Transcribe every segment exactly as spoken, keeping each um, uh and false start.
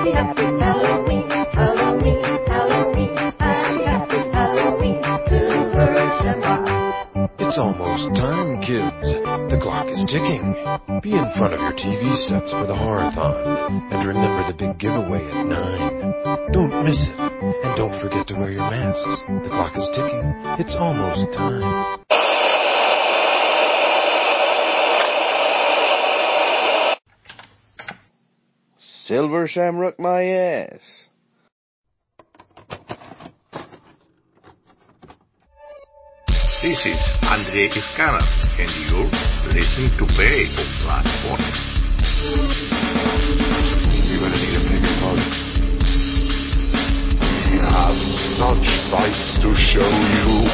It's almost time, kids. The clock is ticking. Be in front of your T V sets for the Horathon. And remember the big giveaway at nine. Don't miss it. And don't forget to wear your masks. The clock is ticking. It's almost time. Silver Shamrock my ass. This is Andrei Iskara, and you're listening to Bay of Black Water. You're going to need a bigger boat. We have such sights to show you.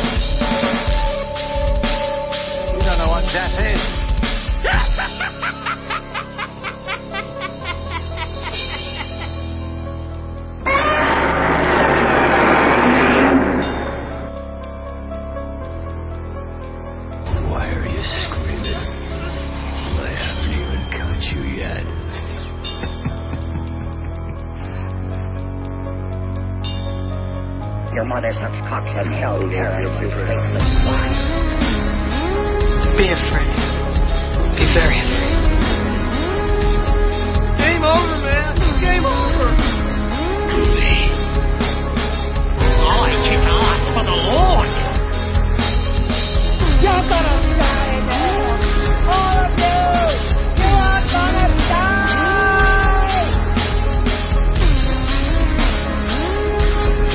You don't know what death is. Mother sucks cocks and hell terrors through faithless lies. Be afraid. Be very afraid. Game over, man. Game over. Goofy. I kick ass for the Lord. You're gonna die, man. All of you. You are gonna die.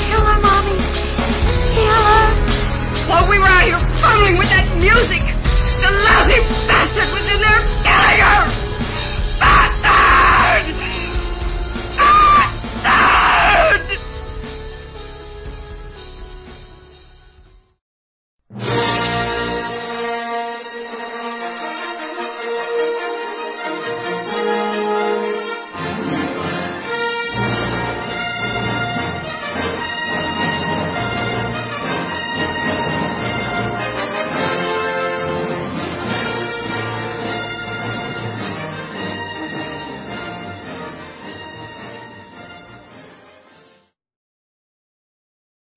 Kill her, Mommy. While we were out here fumbling with that music, the lousy bastard was in there killing her! Bastard! Bastard!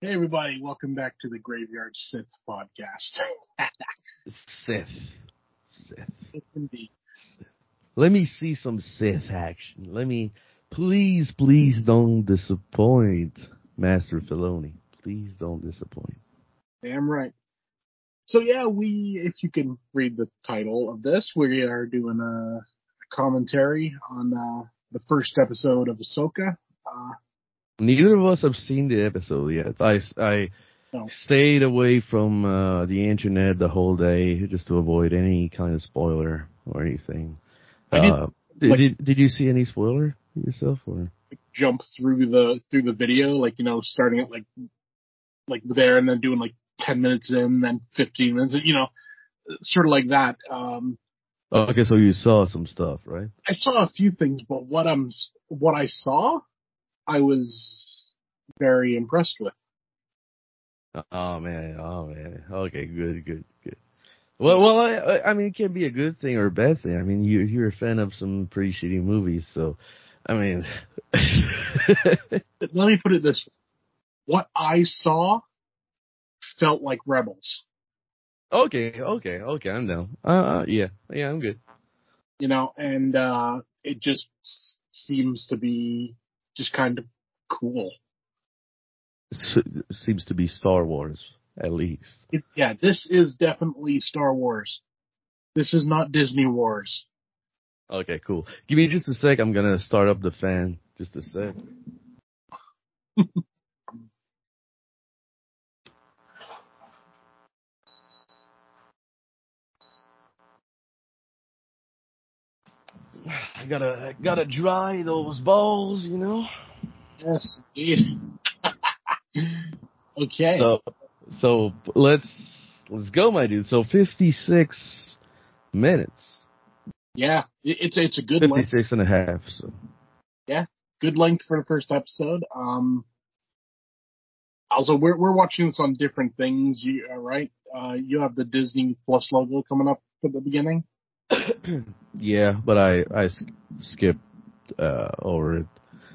Hey everybody, welcome back to the Graveyard Sith Podcast. Sith. Sith. Sith indeed. Let me see some Sith action. Let me, please, please don't disappoint, Master Filoni. Please don't disappoint. Damn right. So yeah, we, if you can read the title of this, we are doing a, a commentary on uh, the first episode of Ahsoka. Uh, Neither of us have seen the episode yet. I, I no. stayed away from uh, the internet the whole day just to avoid any kind of spoiler or anything. Did, uh, like, did did you see any spoiler yourself, or jump through the through the video, like, you know, starting at like like there and then doing like ten minutes in, then fifteen minutes, you know, sort of like that. Um, oh, okay, so you saw some stuff, right? I saw a few things, but what I'm what I saw. I was very impressed with. Oh man, oh man. Okay, good, good, good. Well, well, I, I mean, it can be a good thing or a bad thing. I mean, you, you're a fan of some pretty shitty movies, so I mean. Let me put it this way: what I saw felt like Rebels. Okay, okay, okay. I'm down. Uh, yeah, yeah, I'm good. You know, and uh, it just seems to be. Just kind of cool. It seems to be Star Wars, at least. It, yeah, this is definitely Star Wars. This is not Disney Wars. Okay, cool. Give me just a sec. I'm going to start up the fan. Just a sec. I gotta, gotta dry those balls, you know? Yes, indeed. Okay. So, so let's, let's go, my dude. So fifty-six minutes. Yeah, it's, it's a good length. fifty-six and a half, so. Yeah, good length for the first episode. Um, also, we're, we're watching this on different things, you, uh, right? Uh, you have the Disney Plus logo coming up at the beginning. Yeah, but I I sk- skipped uh, over it.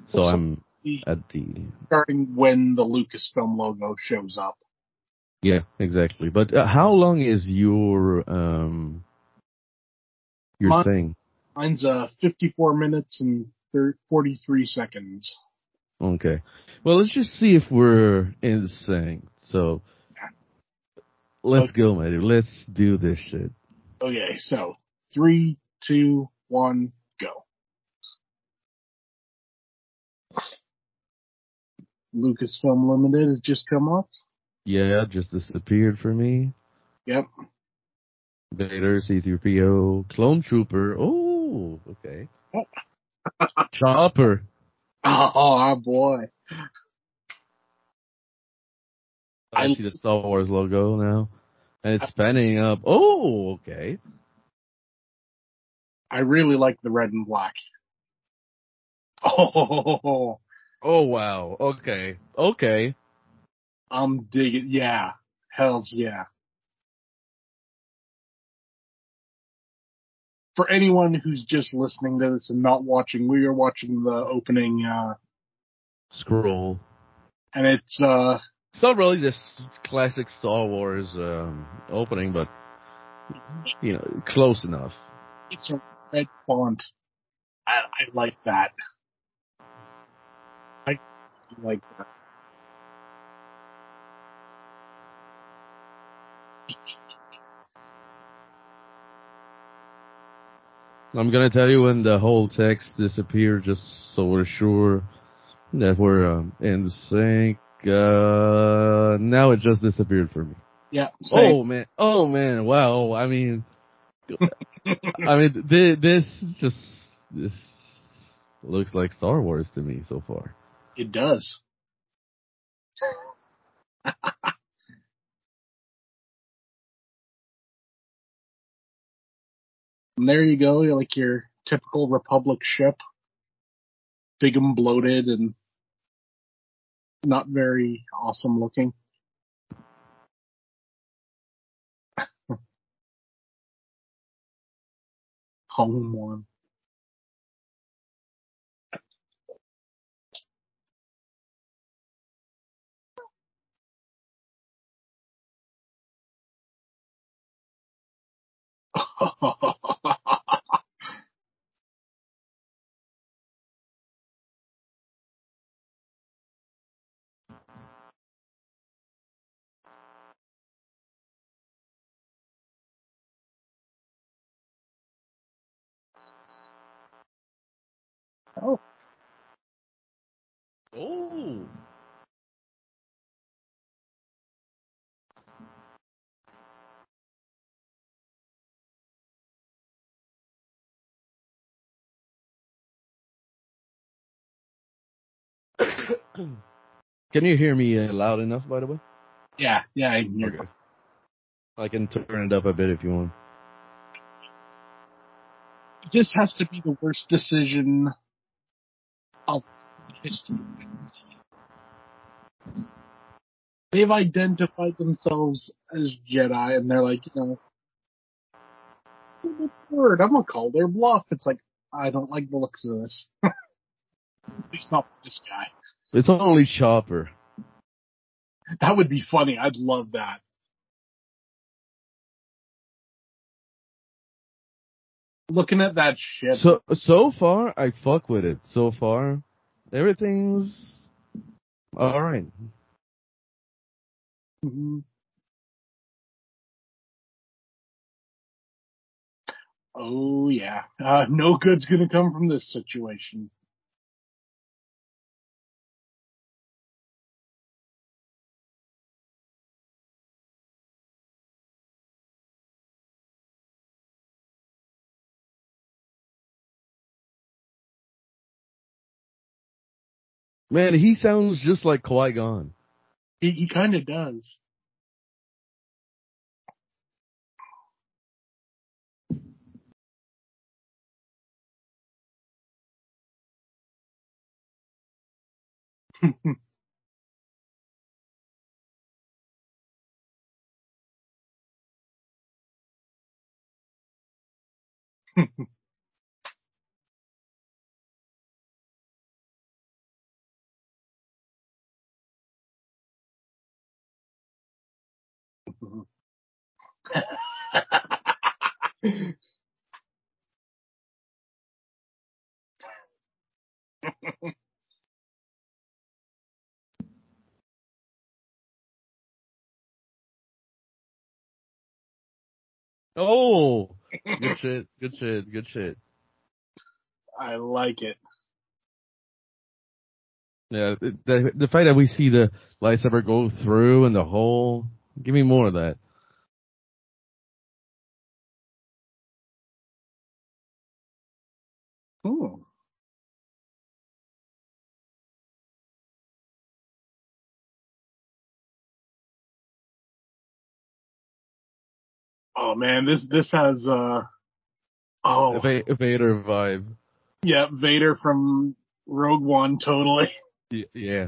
So well, I'm at the... Starting when the Lucasfilm logo shows up. Yeah, exactly. But uh, how long is your um your Mine, thing? Mine's uh, fifty-four minutes and forty-three seconds. Okay. Well, let's just see if we're in sync. So let's okay. go, my dude. Let's do this shit. Okay, so three, two, one, go. Lucasfilm Limited has just come up. Yeah, just disappeared for me. Yep. Vader, C three P O, Clone Trooper. Oh, okay. Chopper. Oh, oh boy. I see the Star Wars logo now. And it's spinning up. Oh, okay. I really like the red and black. Oh. Oh, wow. Okay. Okay. I'm digging, yeah. Hells yeah. For anyone who's just listening to this and not watching, we are watching the opening uh, scroll. And it's... Uh, it's not really this classic Star Wars um, opening, but, you know, close enough. It's a red font. I, I like that. I like that. I'm going to tell you when the whole text disappeared, just so we're sure that we're um, in sync. Uh, now it just disappeared for me. Yeah. Same. Oh, man. Oh, man. Wow. I mean, I mean, th- this just this looks like Star Wars to me so far. It does. And there you go, like your typical Republic ship. Big and bloated and not very awesome looking. Home one. Oh. Oh. Can you hear me uh, loud enough, by the way? Yeah, yeah, I can hear you. Okay. I can turn it up a bit if you want. This has to be the worst decision of history. They've identified themselves as Jedi, and they're like, you know, word, I'm going to call their bluff. It's like, I don't like the looks of this. At least not with this guy. It's only Chopper. That would be funny. I'd love that. Looking at that shit. So so far, I fuck with it. So far, everything's all right. Mm-hmm. Oh yeah, uh, no good's gonna come from this situation. Man, he sounds just like Qui-Gon. He, he kind of does. Oh, good shit, good shit, good shit. I like it. Yeah, the, the fact that we see the lightsaber go through and the hole, give me more of that. Ooh. Oh man, this this has uh oh a Vader vibe. Yeah, Vader from Rogue One, totally. Yeah.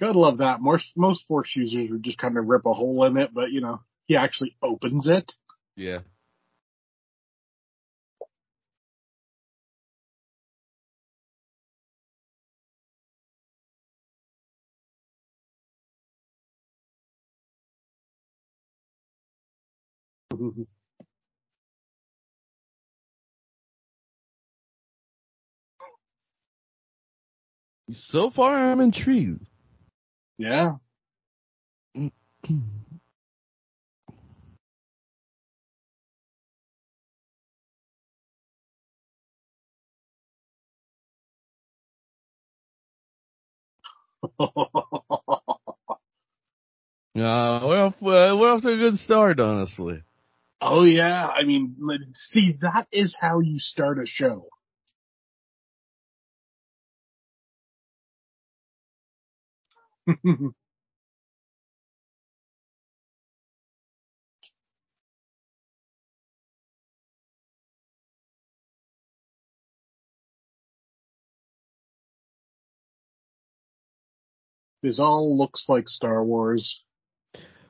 Gotta love that. Most most Force users would just kind of rip a hole in it, but you know, he actually opens it. Yeah. So far, I'm intrigued. Yeah. Nah, uh, we're off, uh, we're off to a good start, honestly. Oh, yeah. I mean, see, that is how you start a show. This all looks like Star Wars.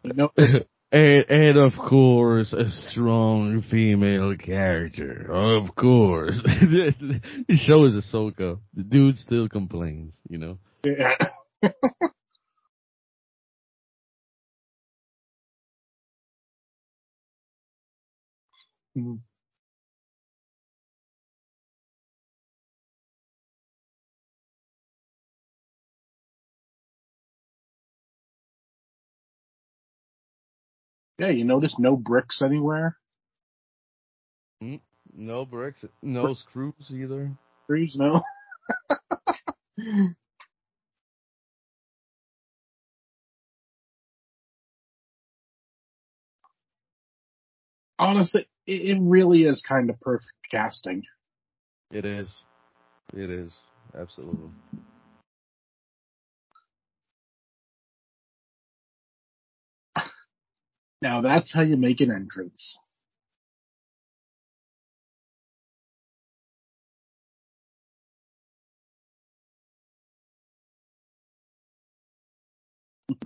No, it's- And, and of course, a strong female character. Of course. The show is Ahsoka. The dude still complains, you know? Yeah. Yeah, you notice no bricks anywhere? No bricks. No Br- screws either. Screws, no. Honestly, it really is kind of perfect casting. It is. It is. Absolutely. Now that's how you make an entrance.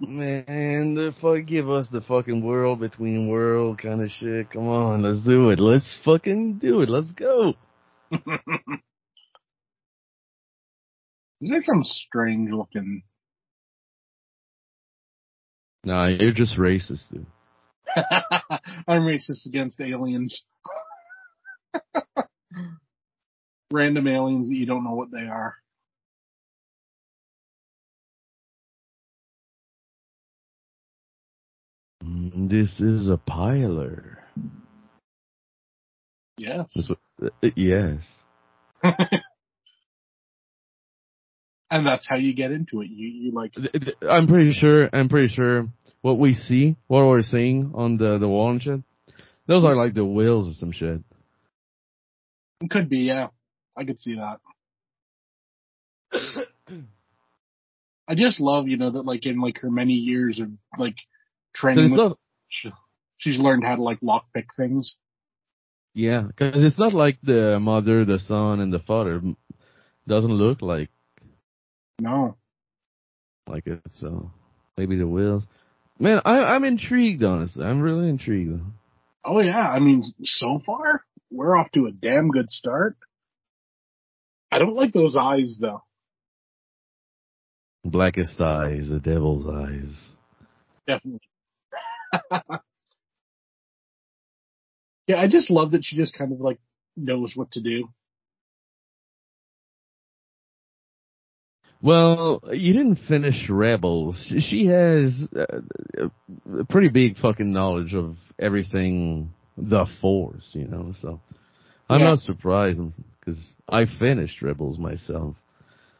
Man, forgive us the fucking world between world kind of shit. Come on, let's do it. Let's fucking do it. Let's go. There's some strange looking. Nah, you're just racist, dude. I'm racist against aliens. Random aliens that you don't know what they are. This is a piler. Yes. What, uh, yes. And that's how you get into it. You, you like. I'm pretty sure. I'm pretty sure. What we see, what we're seeing on the, the wall and shit, those are like the wheels or some shit. It could be, yeah. I could see that. I just love, you know, that like in like her many years of like training, with, not, she, she's learned how to like lockpick things. Yeah, because it's not like the mother, the son, and the father doesn't look like. No. Like it, so maybe the wheels. Man, I, I'm intrigued, honestly. I'm really intrigued. Oh, yeah. I mean, so far, we're off to a damn good start. I don't like those eyes, though. Blackest eyes, the devil's eyes. Definitely. Yeah, I just love that she just kind of, like, knows what to do. Well, you didn't finish Rebels. She has a pretty big fucking knowledge of everything, the Force, you know, so I'm yeah. not surprised because I finished Rebels myself.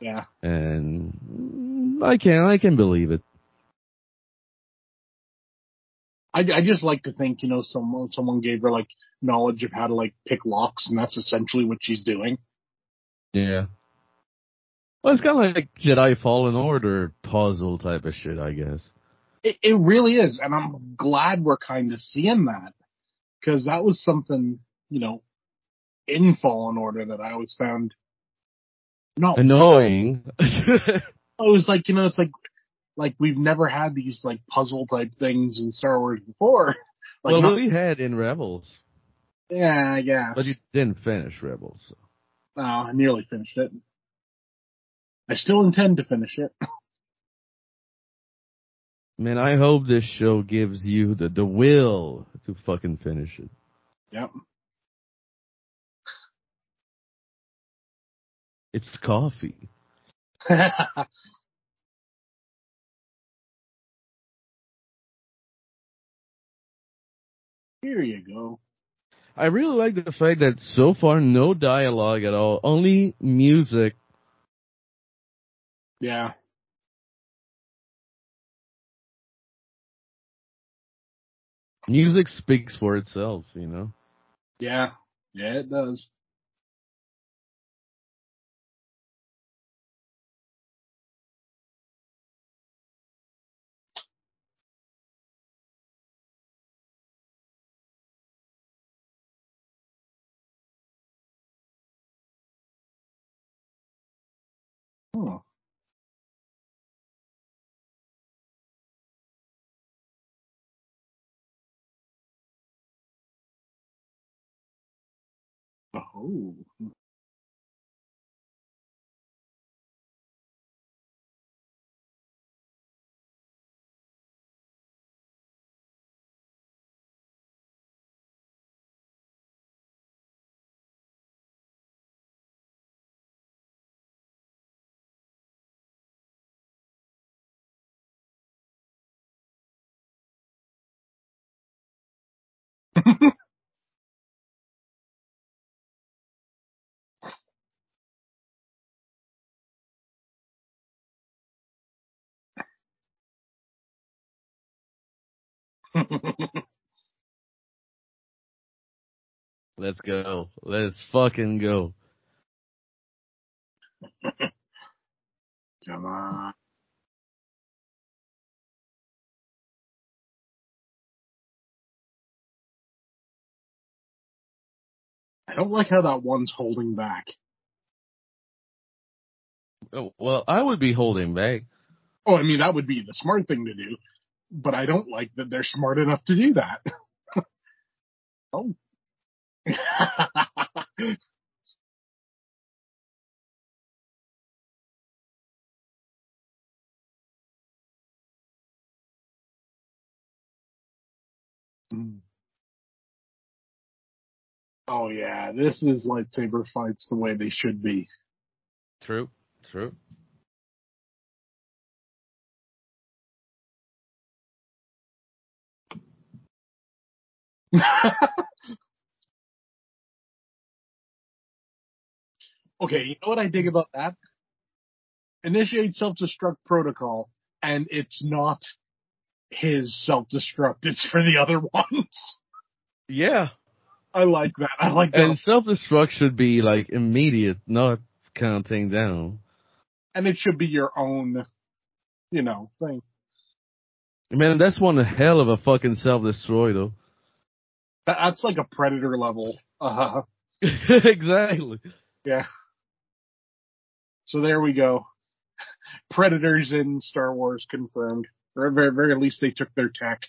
Yeah. And I can, I can believe it. I, I just like to think, you know, someone, someone gave her, like, knowledge of how to, like, pick locks, and that's essentially what she's doing. Yeah. Well, it's kind of like Jedi Fallen Order puzzle type of shit, I guess. It, it really is, and I'm glad we're kind of seeing that, because that was something, you know, in Fallen Order that I always found not annoying. I was like, you know, it's like, like we've never had these like puzzle type things in Star Wars before. Like, well, not... we had in Rebels. Yeah, I guess. But you didn't finish Rebels. So. Oh, I nearly finished it. I still intend to finish it. Man, I hope this show gives you the, the will to fucking finish it. Yep. It's coffee. Here you go. I really like the fact that so far no dialogue at all, only music. Yeah. Music speaks for itself, you know? Yeah. Yeah, it does. Oh. Oh. Let's go. Let's fucking go. Come on. I don't like how that one's holding back. Oh, well, I would be holding back. Oh, I mean, that would be the smart thing to do. But I don't like that they're smart enough to do that. Oh. mm. Oh, yeah, this is lightsaber fights the way they should be. True, true. Okay, you know what I dig about that? Initiate self-destruct protocol, and it's not his self-destruct, it's for the other ones. Yeah. I like that. I like that. And self-destruct should be, like, immediate, not counting down. And it should be your own, you know, thing. Man, that's one hell of a fucking self-destroy, though. That's like a Predator level. Uh-huh. Exactly. Yeah. So there we go. Predators in Star Wars confirmed. Or at the very least, they took their tech.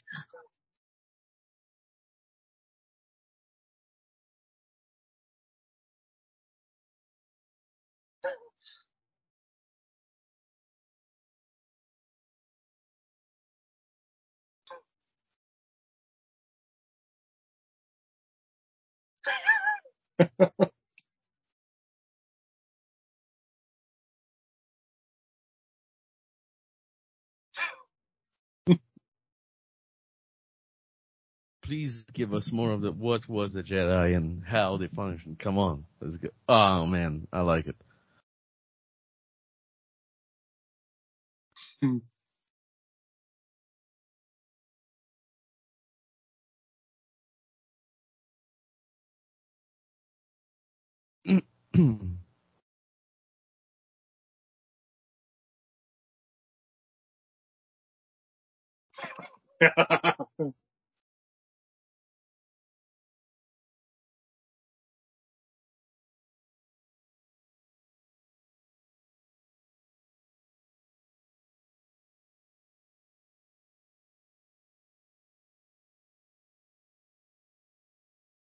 Please give us more of the what was the Jedi and how they function. Come on, let's go. Oh man, I like it. Hmm.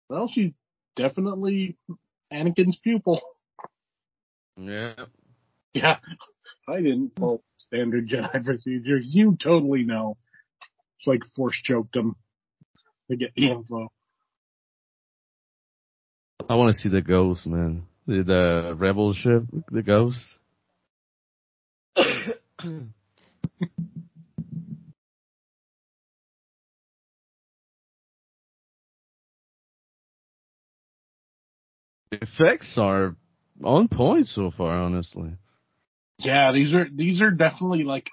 Well, she's definitely Anakin's pupil. Yeah. Yeah. I didn't follow standard Jedi procedure. You totally know. It's like force choked him to get the info. I want to see the ghost, man. The, the rebel ship, the ghost. The effects are on point so far, honestly. Yeah, these are these are definitely like,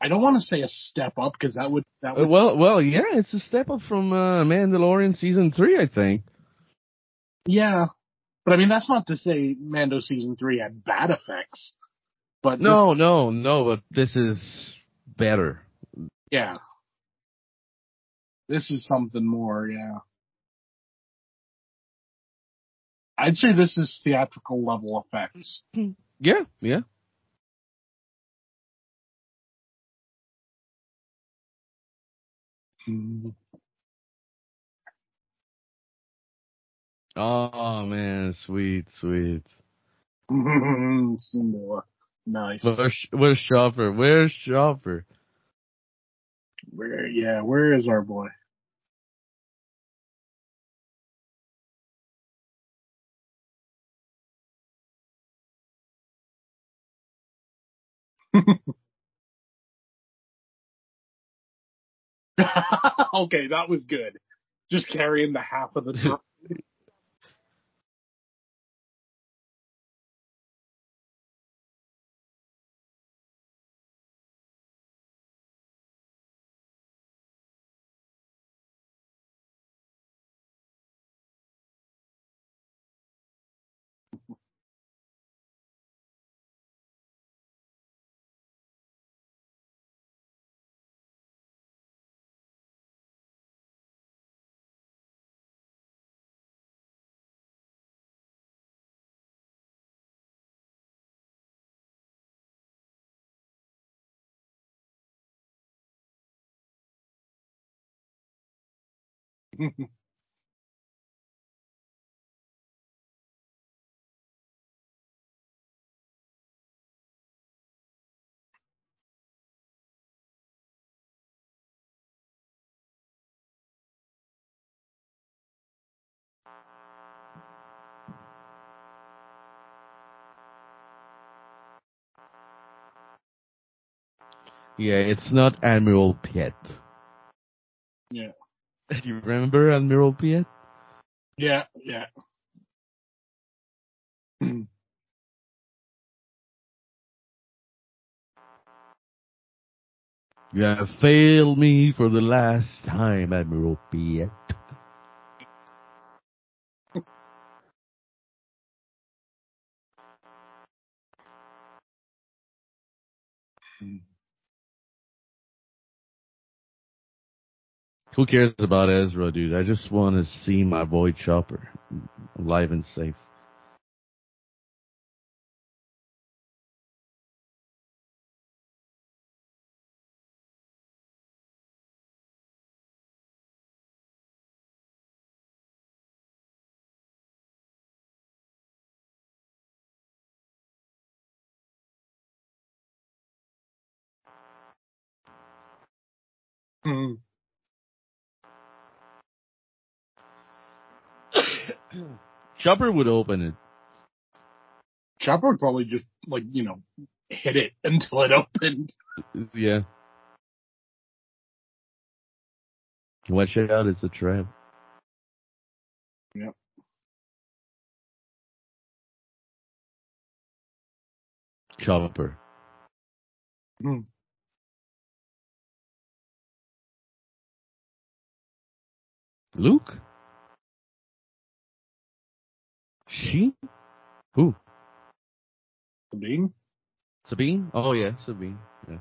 I don't want to say a step up because that would that would. Uh, well, well, yeah, it's a step up from uh, Mandalorian season three, I think. Yeah, but I mean that's not to say Mando season three had bad effects, but no, this... no, no, but this is better. Yeah, this is something more. Yeah. I'd say this is theatrical level effects. Yeah, yeah. Oh, man, sweet, sweet. Nice. Where's, where's Chopper? Where's Chopper? Where, yeah, where is our boy? Okay, that was good. Just carrying the half of the truck. Yeah, it's not Admiral Piet. Yeah. Do you remember Admiral Piet? Yeah, yeah. You have failed me for the last time, Admiral Piet. Who cares about Ezra, dude? I just want to see my boy Chopper alive and safe. Mm-hmm. Chopper would open it. Chopper would probably just, like, you know, hit it until it opened. Yeah. Watch it out, it's a trap. Yep. Chopper. Hmm. Luke? She? Who? Sabine? Sabine? Oh, yeah, Sabine. Yeah.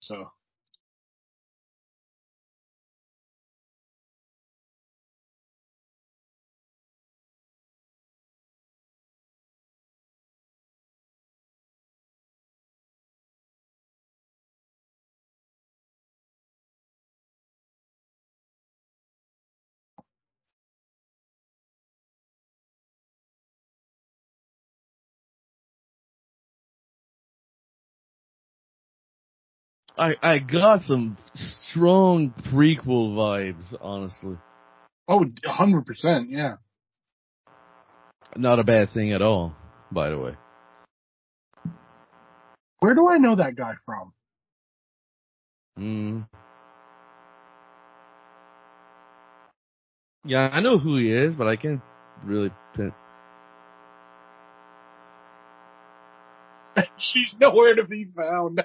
So. I, I got some strong prequel vibes, honestly. Oh, one hundred percent, yeah. Not a bad thing at all, by the way. Where do I know that guy from? Mm. Yeah, I know who he is, but I can't really... Pin- She's nowhere to be found.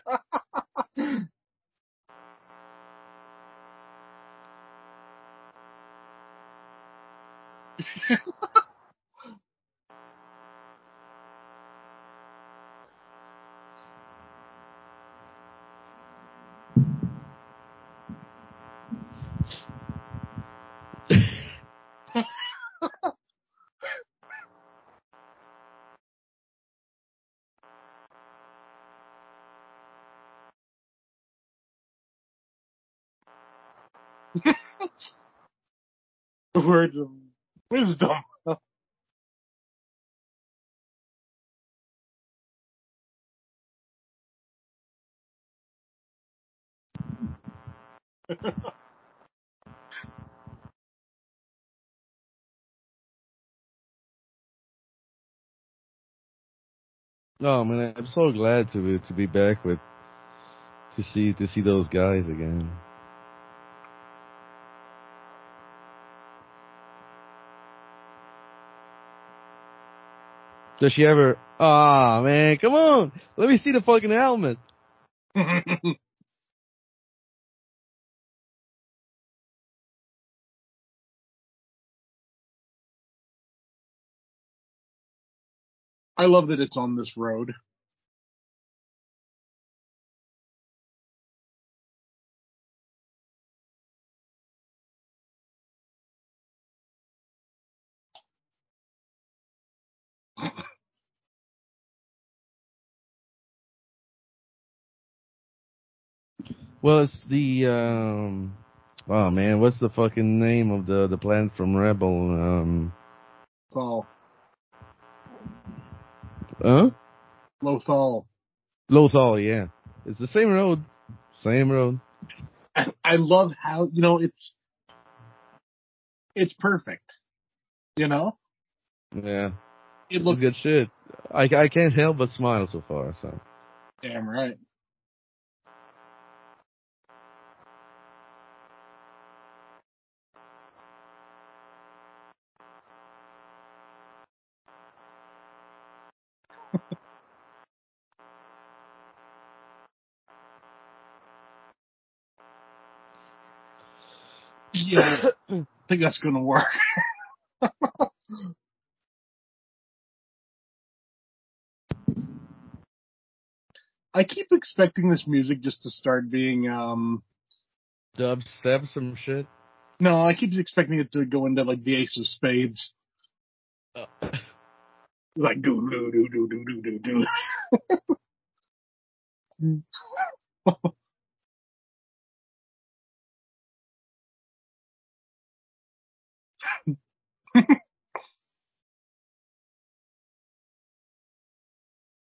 Words of wisdom. No, man, I'm so glad to be, to be back with to see to see those guys again. Does she ever... Ah, oh, man, come on. Let me see the fucking helmet. I love that it's on this road. Well, it's the, um, oh man, what's the fucking name of the, the planet from Rebel? Um, Lothal. Huh? Lothal. Lothal, yeah. It's the same road. Same road. I, I love how, you know, it's, it's perfect. You know? Yeah. It looks good shit. I, I can't help but smile so far, so. Damn right. Yeah, I think that's going to work. I keep expecting this music just to start being... Um, dubstep some shit? No, I keep expecting it to go into, like, the Ace of Spades. Uh. Like, do-do-do-do-do-do-do.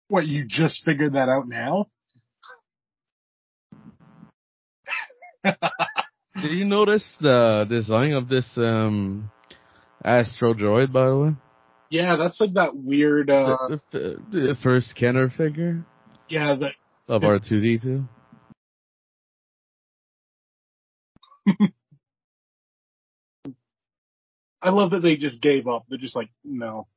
What, you just figured that out now? Did you notice the design of this um Astro Droid, by the way. Yeah, that's like that weird... Uh, the, the, the first Kenner figure? Yeah. The, of the, R two D two? I love that they just gave up. They're just like, no.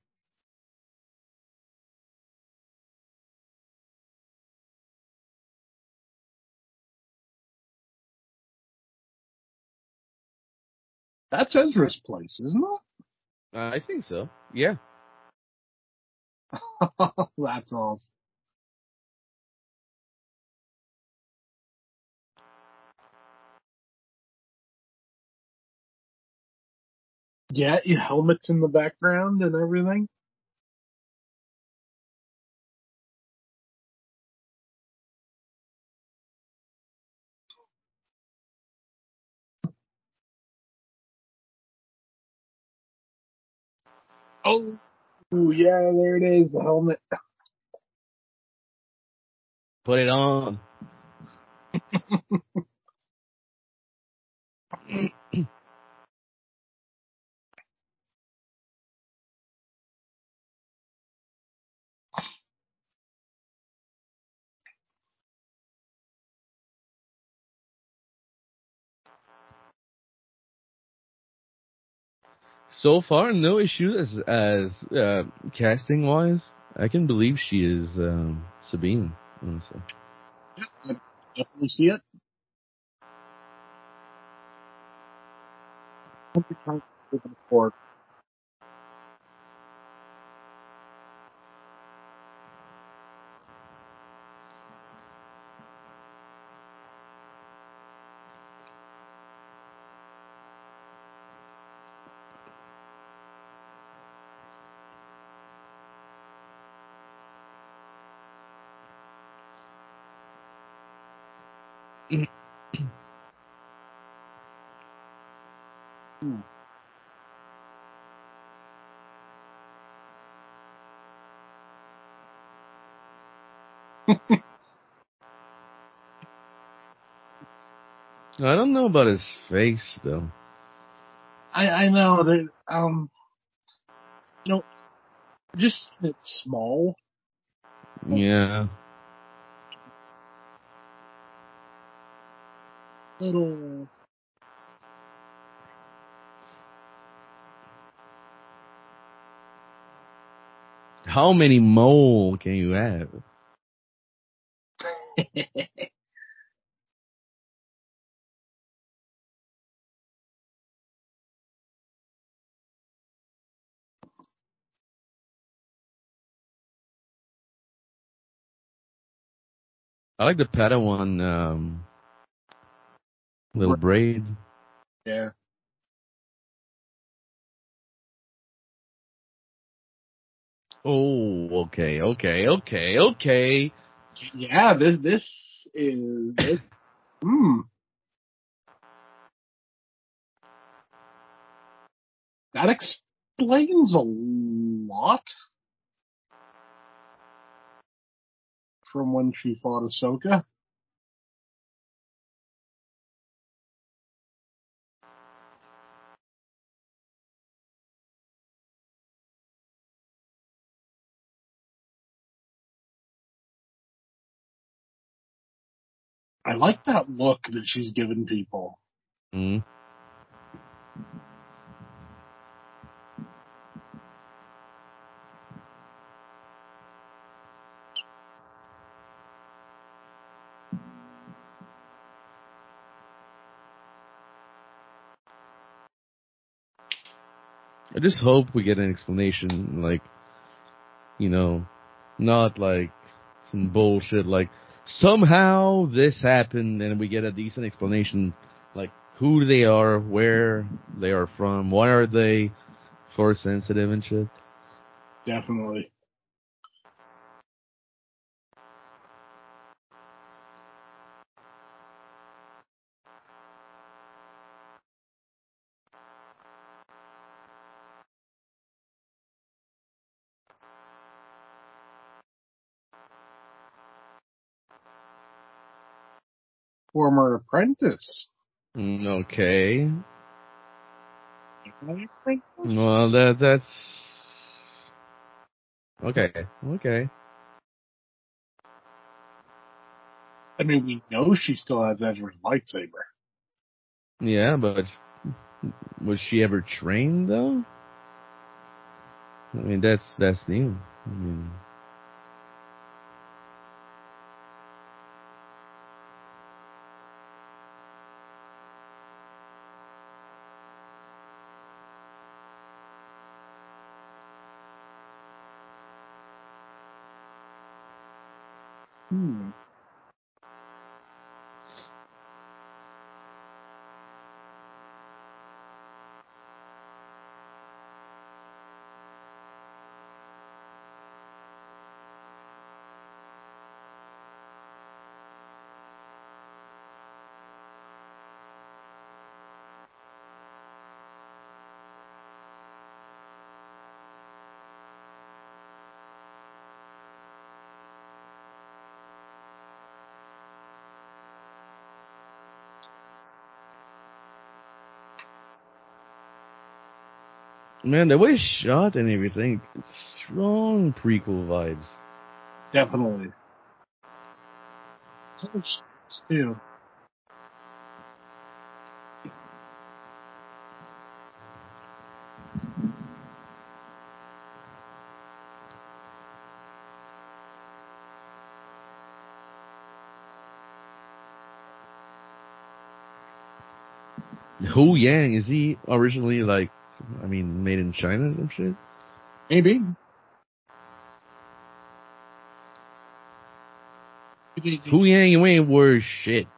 That's Ezra's place, isn't it? Uh, I think so. Yeah. That's awesome. Yeah, your helmet's in the background and everything. Oh, yeah, there it is, the helmet. Put it on. So far, no issues as, as uh, casting-wise. I can believe she is um, Sabine, honestly. Yeah, I definitely see it. Hmm. I don't know about his face, though. I, I know that, um, you know, just it's small. Yeah. Little. How many mole can you have? I like the Padawan um, little braid. Yeah. Oh, okay, okay, okay, okay. Yeah, this this is this. Hmm. That explains a lot from when she fought Ahsoka. I like that look that she's given people. Mm. I just hope we get an explanation, like, you know, not like some bullshit, like, somehow this happened, and we get a decent explanation, like who they are, where they are from, why are they force sensitive and shit. Definitely. Former apprentice. Okay. Well, that that's... Okay, okay. I mean, we know she still has Ezra's lightsaber. Yeah, but was she ever trained, though? I mean, that's that's new. I mean... Hmm. Man, the way it's shot and everything, it's strong prequel vibes. Definitely. Still. Hu Yang, is he originally like, I mean, made in China or some shit? Maybe. Hu Yang, you ain't worth shit.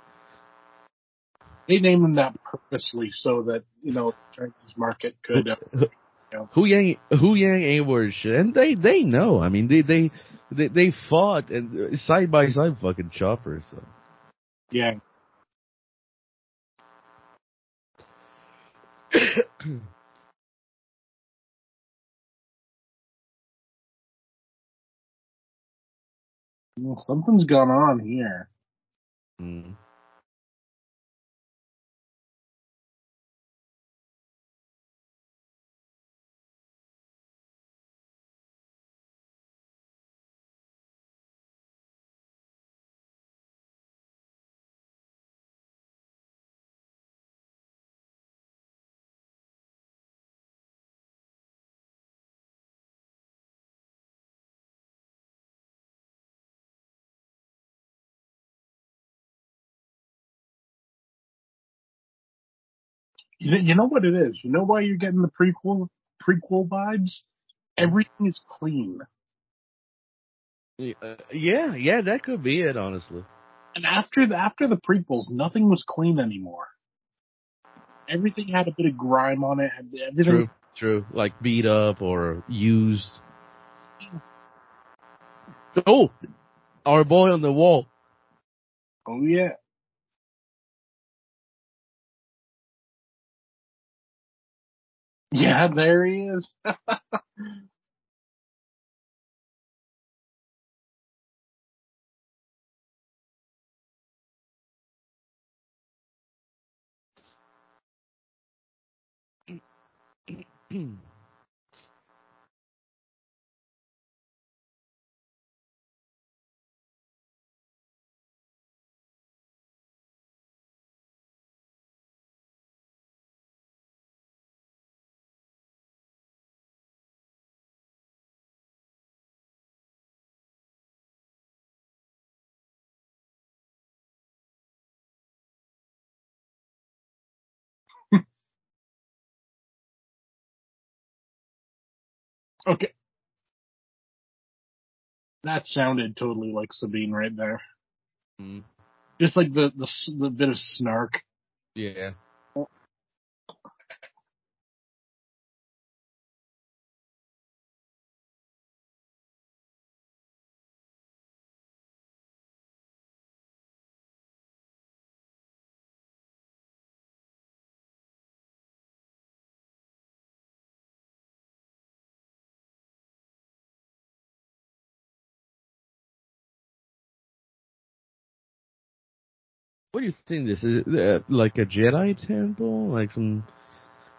They named him that purposely so that, you know, the Chinese market could... Uh, you know. Hu Yang, Hu Yang ain't worth shit. And they, they know. I mean, they they, they, they fought and side by side fucking Chopper, so... Yeah. Well, something's gone on here. Mm. You know what it is? You know why you're getting the prequel prequel vibes? Everything is clean. Yeah, yeah, that could be it, honestly. And after the, after the prequels, nothing was clean anymore. Everything had a bit of grime on it. Everything... True, true. Like beat up or used. Oh, our boy on the wall. Oh, yeah. Yeah, there he is. Okay. That sounded totally like Sabine right there. Mm. Just like the, the the bit of snark. Yeah. What do you think this is? Uh, like a Jedi temple? Like some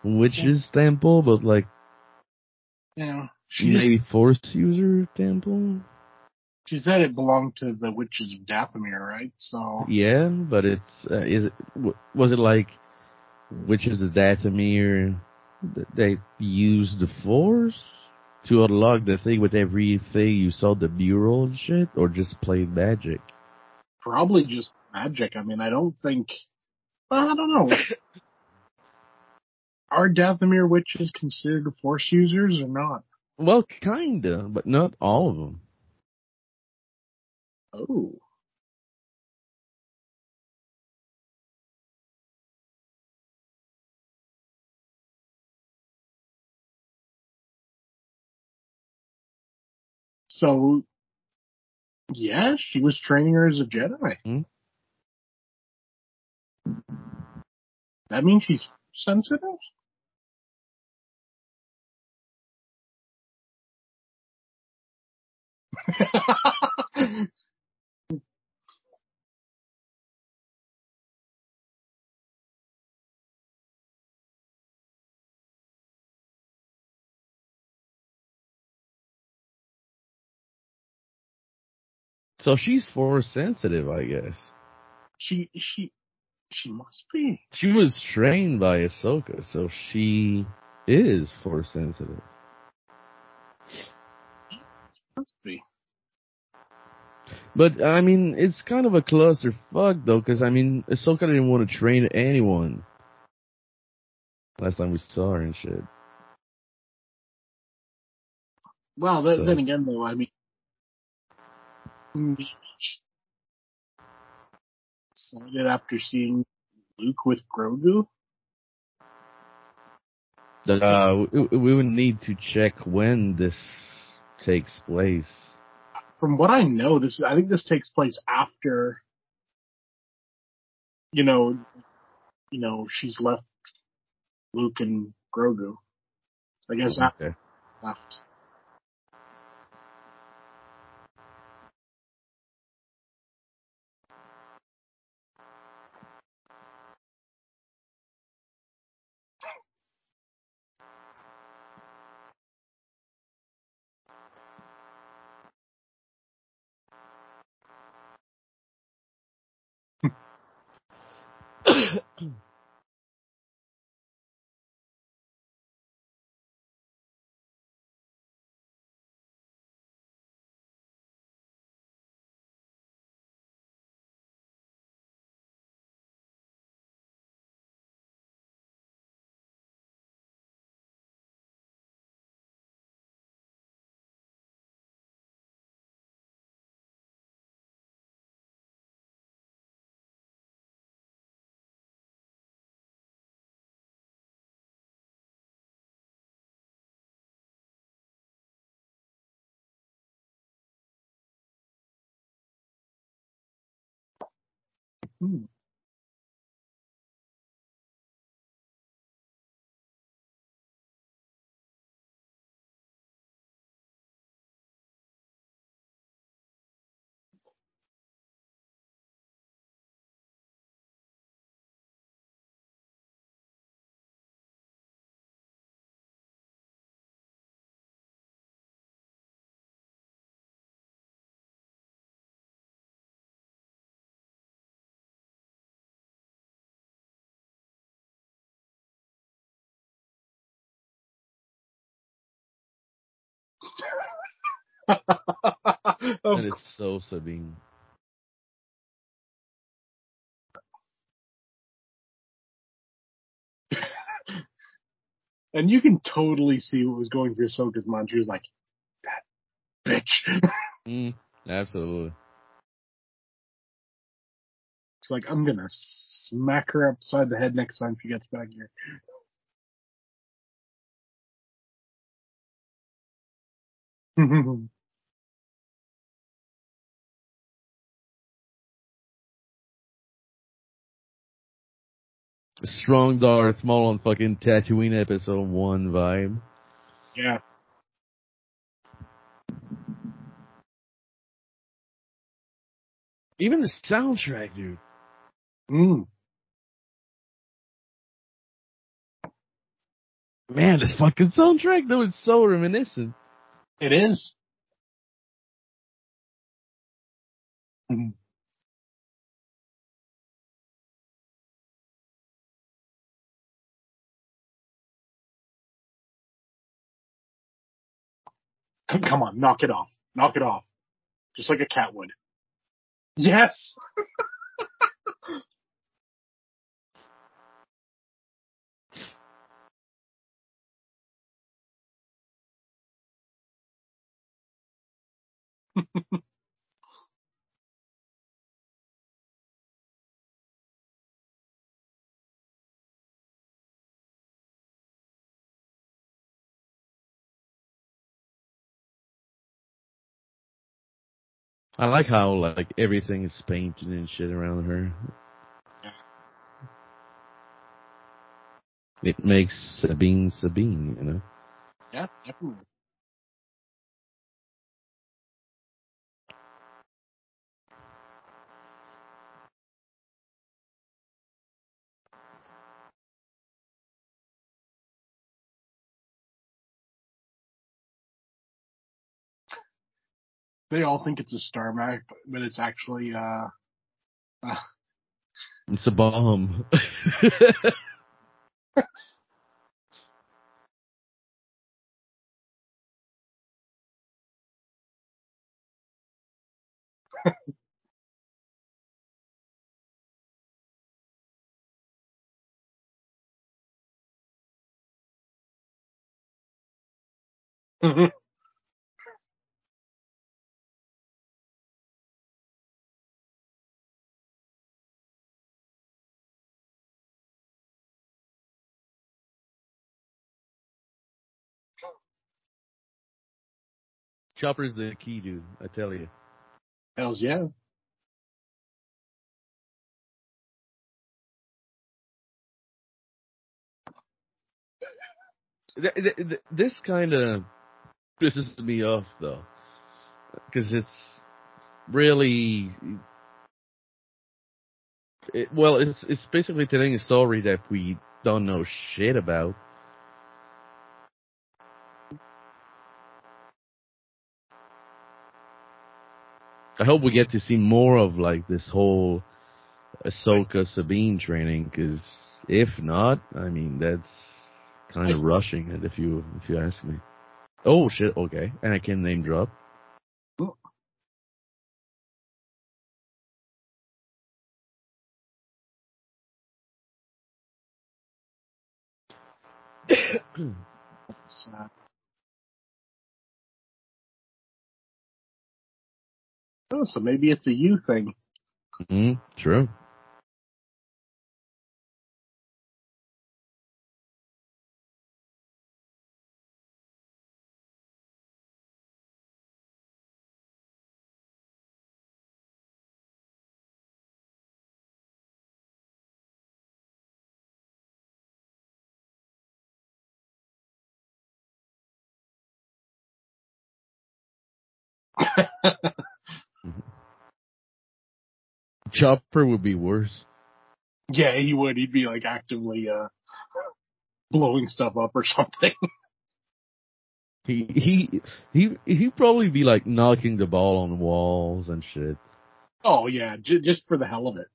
witch's temple, but like, yeah, she's maybe force user temple. She said it belonged to the witches of Dathomir, right? So yeah, but it's uh, is it w- was it like witches of Dathomir that they used the force to unlock the thing with everything you saw the mural and shit, or just plain magic? Probably just magic. I mean, I don't think. Well, I don't know. Are Dathomir witches considered force users or not? Well, kinda, but not all of them. Oh. So, yeah, she was training her as a Jedi. Hmm? That means she's sensitive? So she's force sensitive, I guess. She she she must be. She was trained by Ahsoka, so she is force sensitive. Must be. But, I mean, it's kind of a clusterfuck, though, because, I mean, Ahsoka didn't want to train anyone. Last time we saw her and shit. Well, so. Then again, though, I mean, excited after seeing Luke with Grogu? Uh, we, we would need to check when this takes place. From what I know, this is, I think this takes place after, you know, you know, she's left Luke and Grogu. I guess oh, okay. after left. Hmm. That is so Sabine. And you can totally see what was going through Ahsoka's mind. She was like, that bitch. mm, absolutely. She's like, I'm gonna smack her upside the head next time she gets back here. Strong Darth Maul on fucking Tatooine episode one vibe. Yeah. Even the soundtrack, dude. Mm. Man, this fucking soundtrack, though, is so reminiscent. It is. Mm. Come on, knock it off. Knock it off. Just like a cat would. Yes! I like how, like, everything is painted and shit around her. Yeah. It makes Sabine Sabine, you know? Yeah, definitely. They all think it's a star map, but it's actually, uh... uh it's a bomb. Mm-hmm. Chopper's the key, dude, I tell you. Hells yeah. This kind of pisses me off, though. Because it's really... It, well, it's it's basically telling a story that we don't know shit about. I hope we get to see more of, like, this whole Ahsoka Sabine training, because if not, I mean, that's kind of rushing it, if you if you ask me. Oh, shit, okay. And I can name drop. Oh. That's, uh... Oh, so maybe it's a you thing. Mm-hmm. True. Chopper would be worse. Yeah, he would. He'd be, like, actively uh, blowing stuff up or something. He he he he'd probably be, like, knocking the ball on walls and shit. Oh yeah, j- just for the hell of it.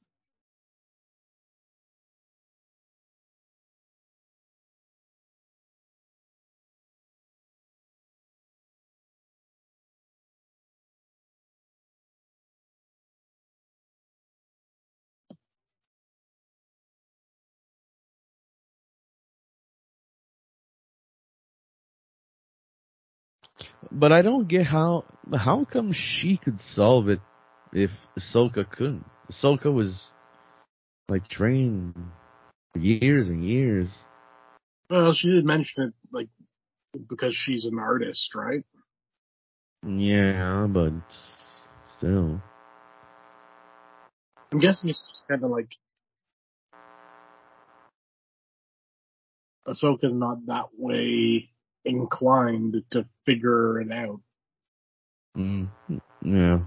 But I don't get how how come she could solve it if Ahsoka couldn't. Ahsoka was, like, trained for years and years. Well, she did mention it, like, because she's an artist, right? Yeah, but still. I'm guessing it's just kind of like Ahsoka's not that way inclined to figure it out. Mm, yeah.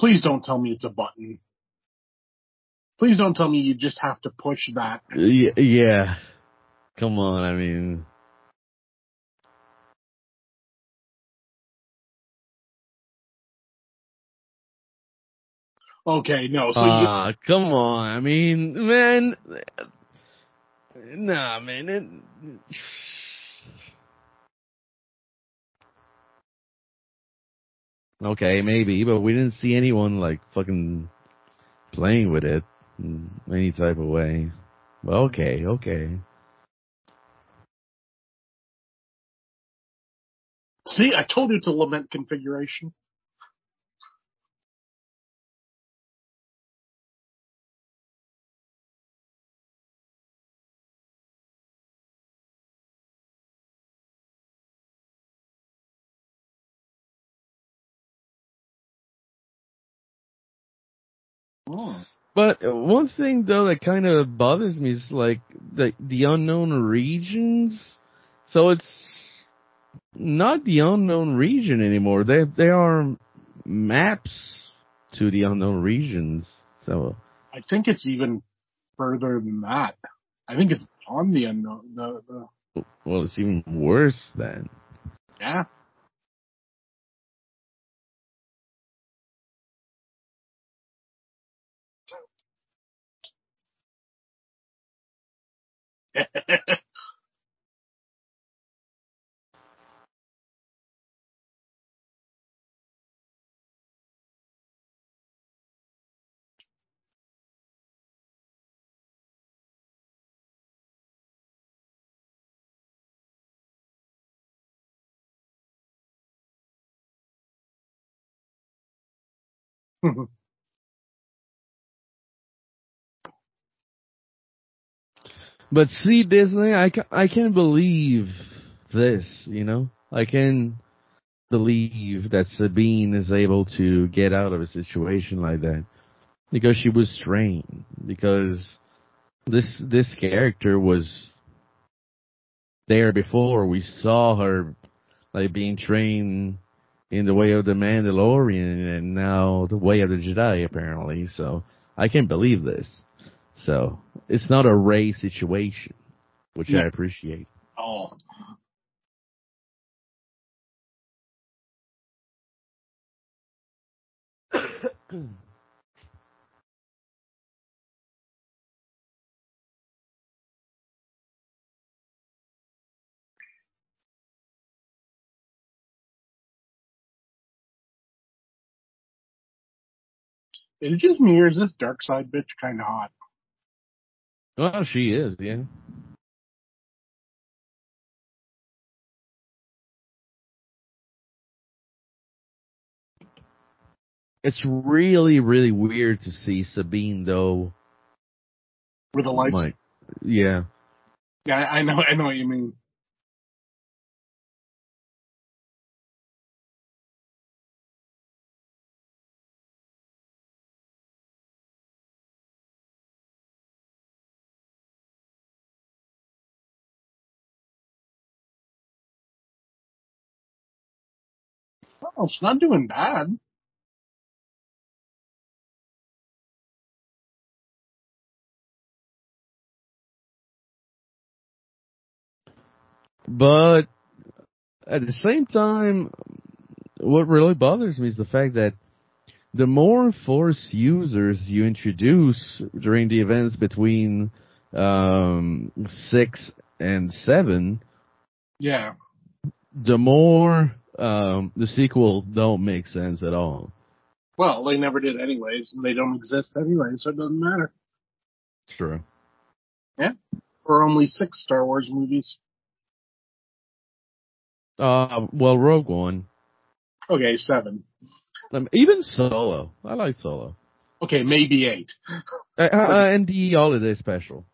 Please don't tell me it's a button. Please don't tell me you just have to push that. Yeah. Come on, I mean... Okay, no. So uh, you... come on. I mean, man. Nah, man. It... Okay, maybe, but we didn't see anyone, like, fucking playing with it in any type of way. Well, okay, okay. See, I told you to lament configuration. But one thing, though, that kind of bothers me is, like, the, the unknown regions. So it's not the unknown region anymore. They, they are maps to the unknown regions. So I think it's even further than that. I think it's on the unknown. The, the... Well, it's even worse then. Yeah. But see, Disney, I, ca- I can believe this, you know? I can believe that Sabine is able to get out of a situation like that. Because she was trained. Because this this character was there before. We saw her, like, being trained in the way of the Mandalorian and now the way of the Jedi, apparently. So I can believe this. So, it's not a Ray situation, which yeah. I appreciate. Oh. It just mirrors this dark side bitch kind of hot. Well, she is, yeah. It's really, really weird to see Sabine, though. With a lights? Like, yeah. Yeah, I know, I know what you mean. Oh, it's not doing bad. But at the same time, what really bothers me is the fact that the more Force users you introduce during the events between um, six and seven, yeah, the more... Um, the sequel don't make sense at all. Well, they never did anyways, and they don't exist anyways, so it doesn't matter. True. Yeah. There are only six Star Wars movies. Uh, well, Rogue One. Okay, seven. Um, even Solo. I like Solo. Okay, maybe eight. uh, uh, and the Holiday Special.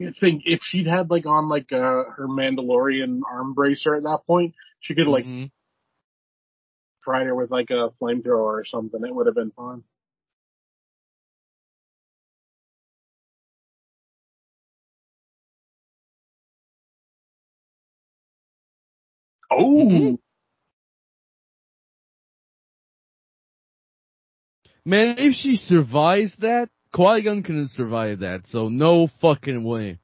you think if she'd had like on like uh, her Mandalorian arm bracer at that point, she could like mm-hmm. tried her with like a flamethrower or something. It would have been fun. Oh. Mm-hmm. Man, if she survives that, Qui-Gon couldn't survive that, so no fucking way.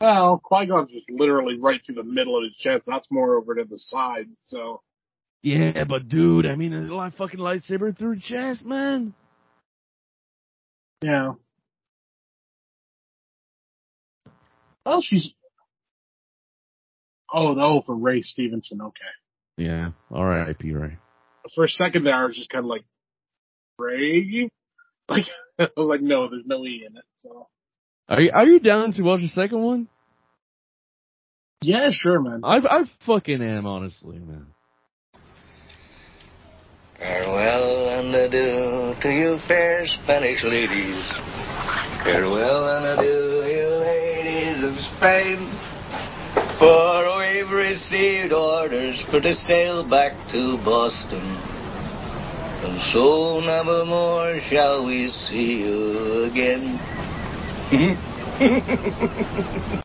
Well, Qui-Gon's just literally right through the middle of his chest. That's more over to the side, so. Yeah, but dude, I mean, there's a lot of fucking lightsaber through his chest, man. Yeah. Well, she's. Oh, no, for Ray Stevenson, okay. Yeah, R I P Ray. For a second there, I was just kind of like, Ray? Like, I was like, no, there's no E in it, so. Are you, are you down to watch the second one? Yeah, sure, man. I I fucking am, honestly, man. Farewell and adieu to you fair Spanish ladies. Farewell and adieu, you ladies of Spain. For we've received orders for to sail back to Boston. And so nevermore shall we see you again.